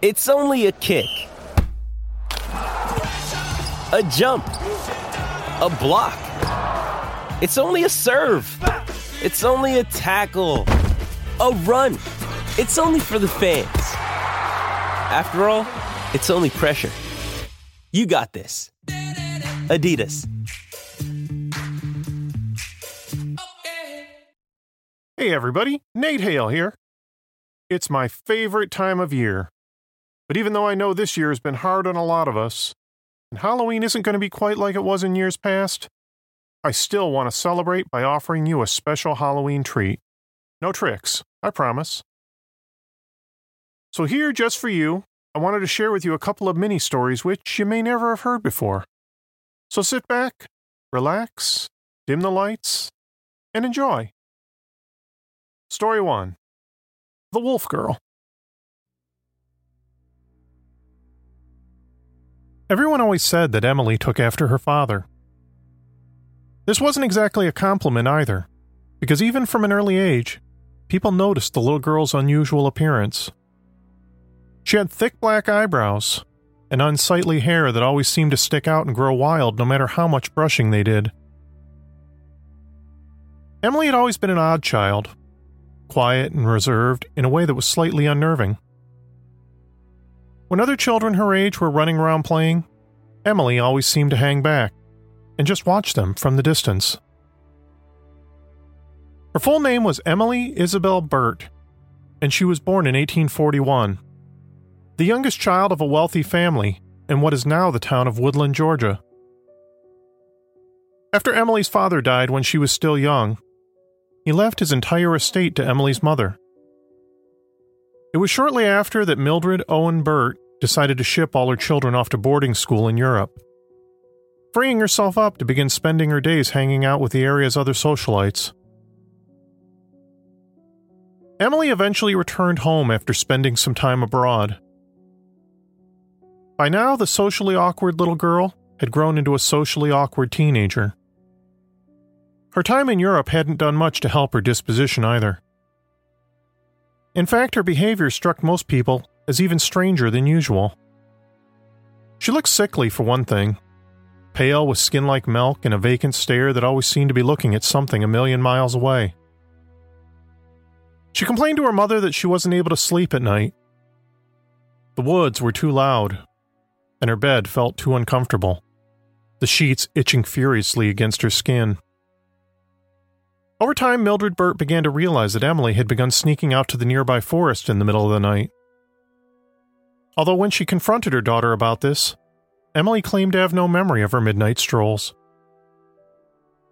It's only a kick, a jump, a block. It's only a serve. It's only a tackle, a run. It's only for the fans. After all, it's only pressure. You got this. Adidas. Hey everybody, Nate Hale here. It's my favorite time of year. But even though I know this year has been hard on a lot of us, and Halloween isn't going to be quite like it was in years past, I still want to celebrate by offering you a special Halloween treat. No tricks, I promise. So here, just for you, I wanted to share with you a couple of mini stories which you may never have heard before. So sit back, relax, dim the lights, and enjoy. Story 1. The Wolf Girl. Everyone always said that Emily took after her father. This wasn't exactly a compliment either, because even from an early age, people noticed the little girl's unusual appearance. She had thick black eyebrows and unsightly hair that always seemed to stick out and grow wild no matter how much brushing they did. Emily had always been an odd child, quiet and reserved in a way that was slightly unnerving. When other children her age were running around playing, Emily always seemed to hang back and just watch them from the distance. Her full name was Emily Isabel Burt, and she was born in 1841, the youngest child of a wealthy family in what is now the town of Woodland, Georgia. After Emily's father died when she was still young, he left his entire estate to Emily's mother. It was shortly after that Mildred Owen Burt decided to ship all her children off to boarding school in Europe, freeing herself up to begin spending her days hanging out with the area's other socialites. Emily eventually returned home after spending some time abroad. By now, the socially awkward little girl had grown into a socially awkward teenager. Her time in Europe hadn't done much to help her disposition either. In fact, her behavior struck most people as even stranger than usual. She looked sickly for one thing, pale with skin like milk and a vacant stare that always seemed to be looking at something a million miles away. She complained to her mother that she wasn't able to sleep at night. The woods were too loud, and her bed felt too uncomfortable, the sheets itching furiously against her skin. Over time, Mildred Burt began to realize that Emily had begun sneaking out to the nearby forest in the middle of the night. Although when she confronted her daughter about this, Emily claimed to have no memory of her midnight strolls.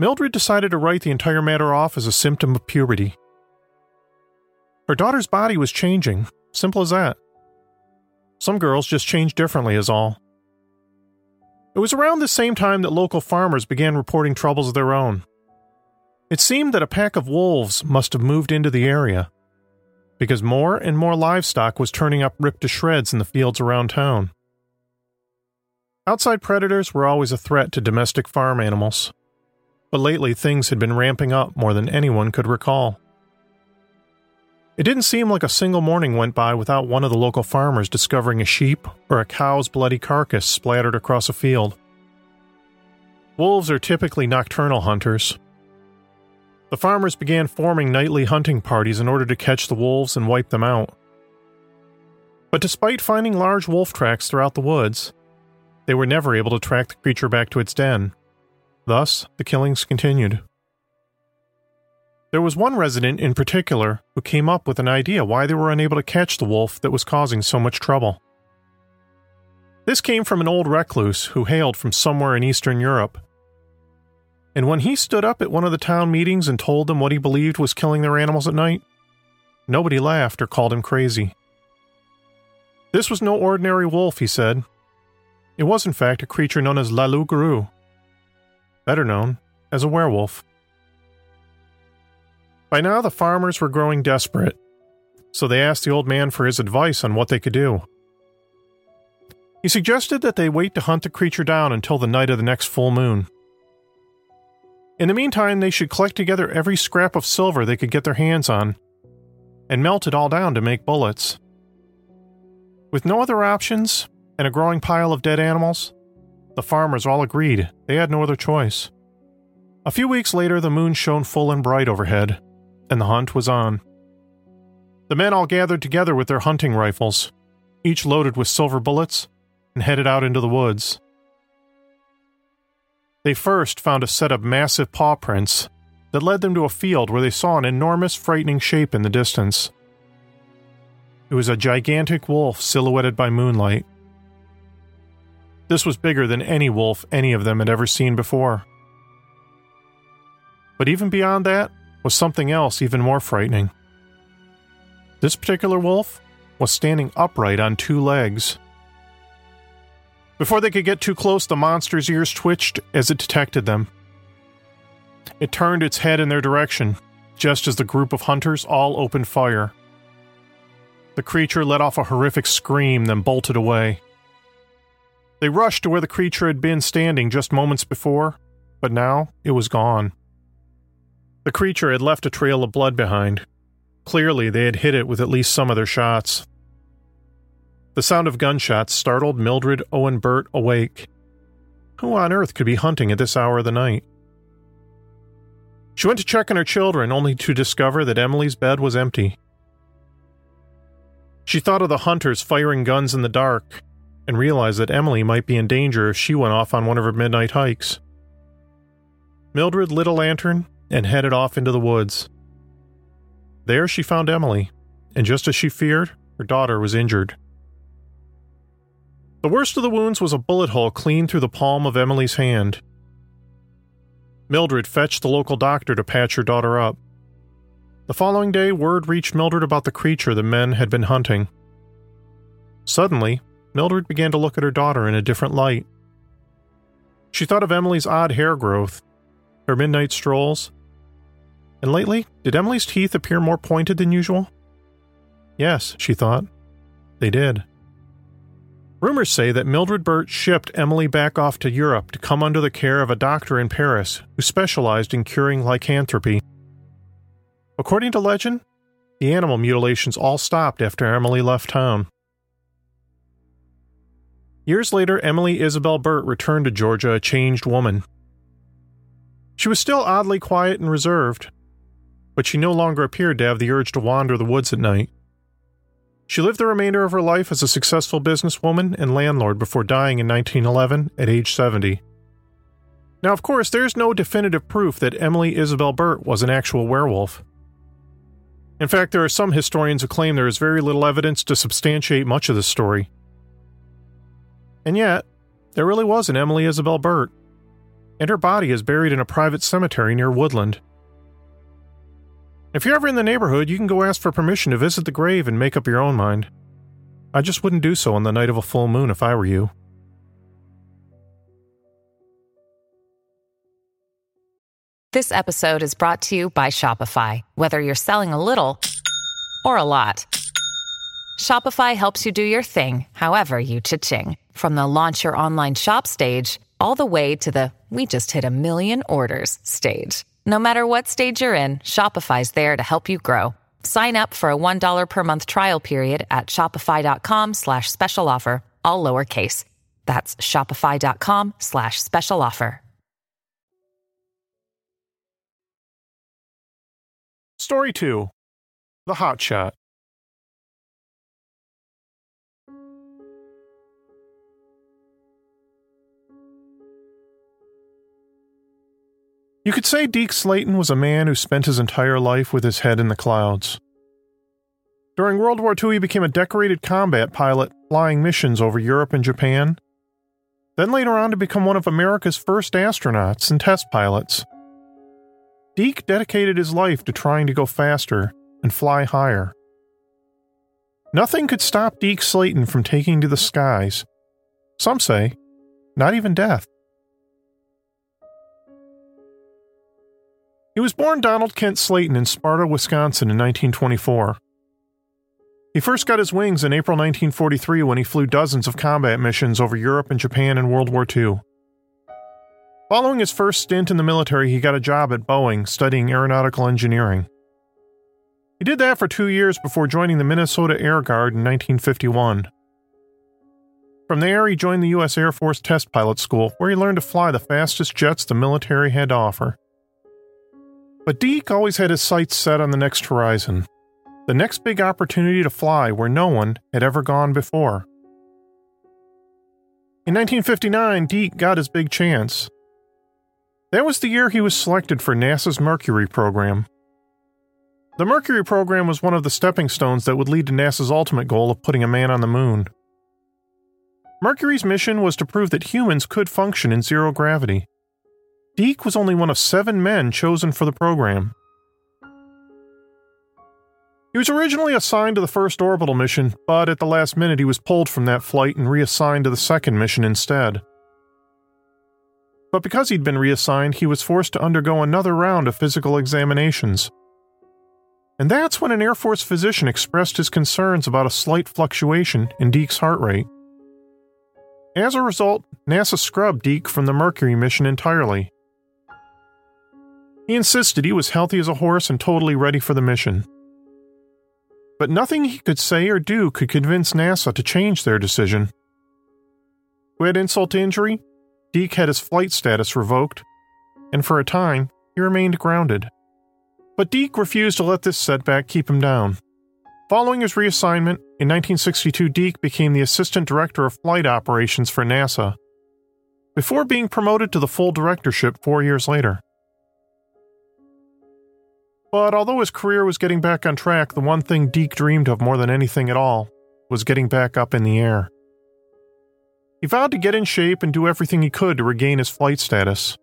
Mildred decided to write the entire matter off as a symptom of puberty. Her daughter's body was changing, simple as that. Some girls just change differently is all. It was around the same time that local farmers began reporting troubles of their own. It seemed that a pack of wolves must have moved into the area, because more and more livestock was turning up ripped to shreds in the fields around town. Outside predators were always a threat to domestic farm animals, but lately things had been ramping up more than anyone could recall. It didn't seem like a single morning went by without one of the local farmers discovering a sheep or a cow's bloody carcass splattered across a field. Wolves are typically nocturnal hunters. The farmers began forming nightly hunting parties in order to catch the wolves and wipe them out. But despite finding large wolf tracks throughout the woods, they were never able to track the creature back to its den. Thus, the killings continued. There was one resident in particular who came up with an idea why they were unable to catch the wolf that was causing so much trouble. This came from an old recluse who hailed from somewhere in Eastern Europe. And when he stood up at one of the town meetings and told them what he believed was killing their animals at night, nobody laughed or called him crazy. This was no ordinary wolf, he said. It was, in fact, a creature known as Loup Garou, better known as a werewolf. By now, the farmers were growing desperate, so they asked the old man for his advice on what they could do. He suggested that they wait to hunt the creature down until the night of the next full moon. In the meantime, they should collect together every scrap of silver they could get their hands on and melt it all down to make bullets. With no other options and a growing pile of dead animals, the farmers all agreed they had no other choice. A few weeks later, the moon shone full and bright overhead, and the hunt was on. The men all gathered together with their hunting rifles, each loaded with silver bullets, and headed out into the woods. They first found a set of massive paw prints that led them to a field where they saw an enormous, frightening shape in the distance. It was a gigantic wolf silhouetted by moonlight. This was bigger than any wolf any of them had ever seen before. But even beyond that was something else even more frightening. This particular wolf was standing upright on two legs. Before they could get too close, the monster's ears twitched as it detected them. It turned its head in their direction, just as the group of hunters all opened fire. The creature let off a horrific scream, then bolted away. They rushed to where the creature had been standing just moments before, but now it was gone. The creature had left a trail of blood behind. Clearly, they had hit it with at least some of their shots. The sound of gunshots startled Mildred Owen Burt awake. Who on earth could be hunting at this hour of the night? She went to check on her children, only to discover that Emily's bed was empty. She thought of the hunters firing guns in the dark and realized that Emily might be in danger if she went off on one of her midnight hikes. Mildred lit a lantern and headed off into the woods. There she found Emily, and just as she feared, her daughter was injured. The worst of the wounds was a bullet hole clean through the palm of Emily's hand. Mildred fetched the local doctor to patch her daughter up. The following day, word reached Mildred about the creature the men had been hunting. Suddenly, Mildred began to look at her daughter in a different light. She thought of Emily's odd hair growth, her midnight strolls, and lately, did Emily's teeth appear more pointed than usual? Yes, she thought, they did. Rumors say that Mildred Burt shipped Emily back off to Europe to come under the care of a doctor in Paris who specialized in curing lycanthropy. According to legend, the animal mutilations all stopped after Emily left town. Years later, Emily Isabel Burt returned to Georgia a changed woman. She was still oddly quiet and reserved, but she no longer appeared to have the urge to wander the woods at night. She lived the remainder of her life as a successful businesswoman and landlord before dying in 1911 at age 70. Now, of course, there's no definitive proof that Emily Isabel Burt was an actual werewolf. In fact, there are some historians who claim there is very little evidence to substantiate much of this story. And yet, there really was an Emily Isabel Burt, and her body is buried in a private cemetery near Woodland. If you're ever in the neighborhood, you can go ask for permission to visit the grave and make up your own mind. I just wouldn't do so on the night of a full moon if I were you. This episode is brought to you by Shopify. Whether you're selling a little or a lot, Shopify helps you do your thing, however you cha-ching. From the launch your online shop stage, all the way to the we just hit 1 million orders stage. No matter what stage you're in, Shopify's there to help you grow. Sign up for a $1 per month trial period at shopify.com/special offer, all lowercase. That's shopify.com/special offer. Story 2. The Hot Shot. You could say Deke Slayton was a man who spent his entire life with his head in the clouds. During World War II, he became a decorated combat pilot flying missions over Europe and Japan, then later on to become one of America's first astronauts and test pilots. Deke dedicated his life to trying to go faster and fly higher. Nothing could stop Deke Slayton from taking to the skies. Some say, not even death. He was born Donald Kent Slayton in Sparta, Wisconsin in 1924. He first got his wings in April 1943 when he flew dozens of combat missions over Europe and Japan in World War II. Following his first stint in the military, he got a job at Boeing studying aeronautical engineering. He did that for 2 years before joining the Minnesota Air Guard in 1951, From there, he joined the U.S. Air Force Test Pilot School, where he learned to fly the fastest jets the military had to offer. But Deke always had his sights set on the next horizon, the next big opportunity to fly where no one had ever gone before. In 1959, Deke got his big chance. That was the year he was selected for NASA's Mercury program. The Mercury program was one of the stepping stones that would lead to NASA's ultimate goal of putting a man on the moon. Mercury's mission was to prove that humans could function in zero gravity. Deke was only one of 7 men chosen for the program. He was originally assigned to the first orbital mission, but at the last minute he was pulled from that flight and reassigned to the second mission instead. But because he'd been reassigned, he was forced to undergo another round of physical examinations. And that's when an Air Force physician expressed his concerns about a slight fluctuation in Deke's heart rate. As a result, NASA scrubbed Deke from the Mercury mission entirely. He insisted he was healthy as a horse and totally ready for the mission. But nothing he could say or do could convince NASA to change their decision. To add insult to injury, Deke had his flight status revoked, and for a time, he remained grounded. But Deke refused to let this setback keep him down. Following his reassignment, in 1962 Deke became the Assistant Director of Flight Operations for NASA, before being promoted to the full directorship 4 years later. But although his career was getting back on track, the one thing Deke dreamed of more than anything at all was getting back up in the air. He vowed to get in shape and do everything he could to regain his flight status.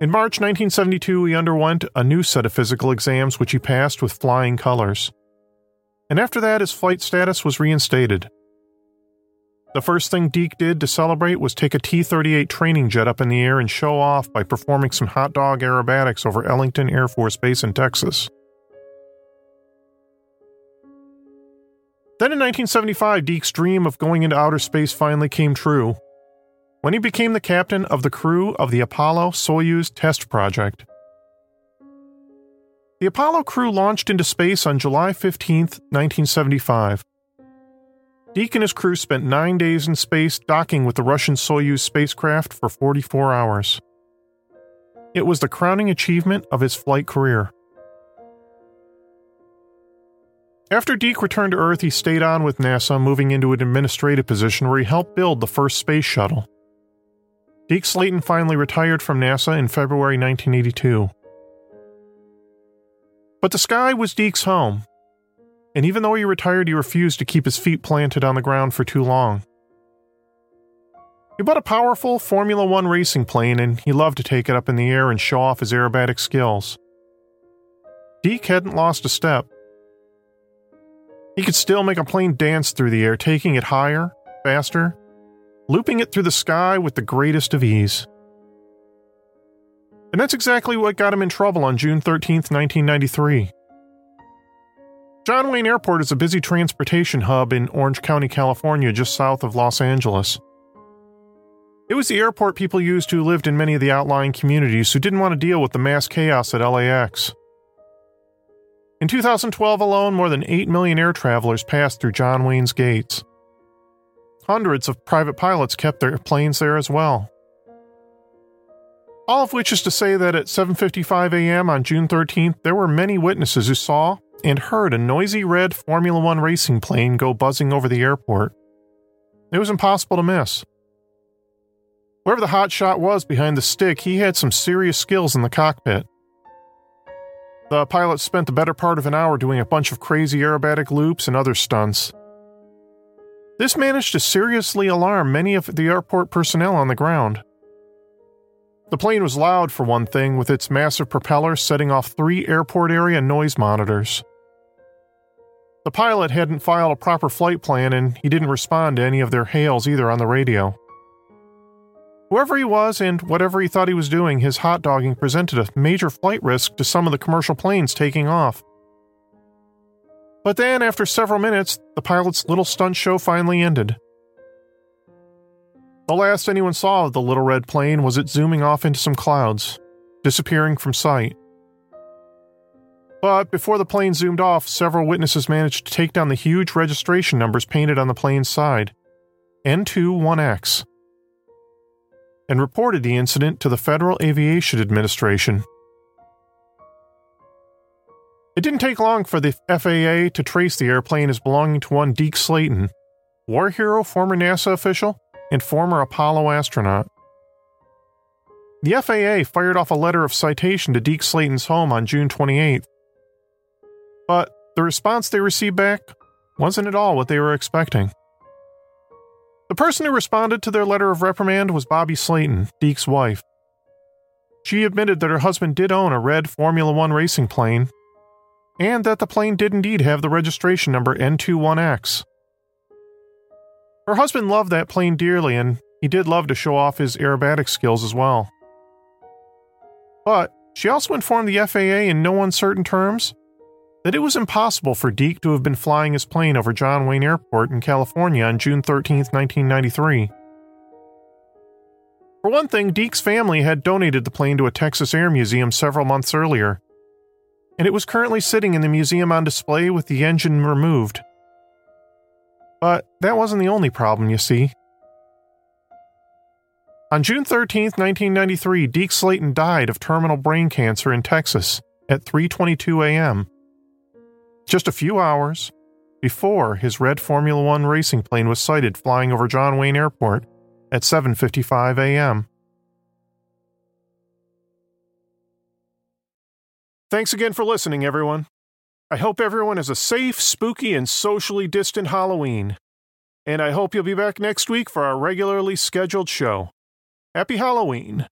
In March 1972, he underwent a new set of physical exams which he passed with flying colors. And after that, his flight status was reinstated. The first thing Deke did to celebrate was take a T-38 training jet up in the air and show off by performing some hot dog aerobatics over Ellington Air Force Base in Texas. Then in 1975, Deke's dream of going into outer space finally came true, when he became the captain of the crew of the Apollo-Soyuz test project. The Apollo crew launched into space on July 15, 1975. Deke and his crew spent 9 days in space docking with the Russian Soyuz spacecraft for 44 hours. It was the crowning achievement of his flight career. After Deke returned to Earth, he stayed on with NASA, moving into an administrative position where he helped build the first space shuttle. Deke Slayton finally retired from NASA in February 1982. But the sky was Deke's home, and even though he retired, he refused to keep his feet planted on the ground for too long. He bought a powerful Formula One racing plane, and he loved to take it up in the air and show off his aerobatic skills. Deke hadn't lost a step. He could still make a plane dance through the air, taking it higher, faster, looping it through the sky with the greatest of ease. And that's exactly what got him in trouble on June 13, 1993. John Wayne Airport is a busy transportation hub in Orange County, California, just south of Los Angeles. It was the airport people used who lived in many of the outlying communities who didn't want to deal with the mass chaos at LAX. In 2012 alone, more than 8 million air travelers passed through John Wayne's gates. Hundreds of private pilots kept their planes there as well. All of which is to say that at 7:55 a.m. on June 13th, there were many witnesses who saw and heard a noisy red Formula One racing plane go buzzing over the airport. It was impossible to miss. Whoever the hotshot was behind the stick, he had some serious skills in the cockpit. The pilot spent the better part of an hour doing a bunch of crazy aerobatic loops and other stunts. This managed to seriously alarm many of the airport personnel on the ground. The plane was loud for one thing, with its massive propeller setting off 3 airport area noise monitors. The pilot hadn't filed a proper flight plan, and he didn't respond to any of their hails either on the radio. Whoever he was and whatever he thought he was doing, his hot-dogging presented a major flight risk to some of the commercial planes taking off. But then, after several minutes, the pilot's little stunt show finally ended. The last anyone saw of the little red plane was it zooming off into some clouds, disappearing from sight. But before the plane zoomed off, several witnesses managed to take down the huge registration numbers painted on the plane's side, N21X, and reported the incident to the Federal Aviation Administration. It didn't take long for the FAA to trace the airplane as belonging to one Deke Slayton, war hero, former NASA official, and former Apollo astronaut. The FAA fired off a letter of citation to Deke Slayton's home on June 28th. But the response they received back wasn't at all what they were expecting. The person who responded to their letter of reprimand was Bobby Slayton, Deke's wife. She admitted that her husband did own a red Formula One racing plane, and that the plane did indeed have the registration number N21X. Her husband loved that plane dearly, and he did love to show off his aerobatic skills as well. But she also informed the FAA in no uncertain terms that it was impossible for Deke to have been flying his plane over John Wayne Airport in California on June 13, 1993. For one thing, Deke's family had donated the plane to a Texas Air Museum several months earlier, and it was currently sitting in the museum on display with the engine removed. But that wasn't the only problem, you see. On June 13, 1993, Deke Slayton died of terminal brain cancer in Texas at 3:22 a.m., just a few hours before his red Formula One racing plane was sighted flying over John Wayne Airport at 7:55 a.m. Thanks again for listening, everyone. I hope everyone has a safe, spooky, and socially distant Halloween. And I hope you'll be back next week for our regularly scheduled show. Happy Halloween!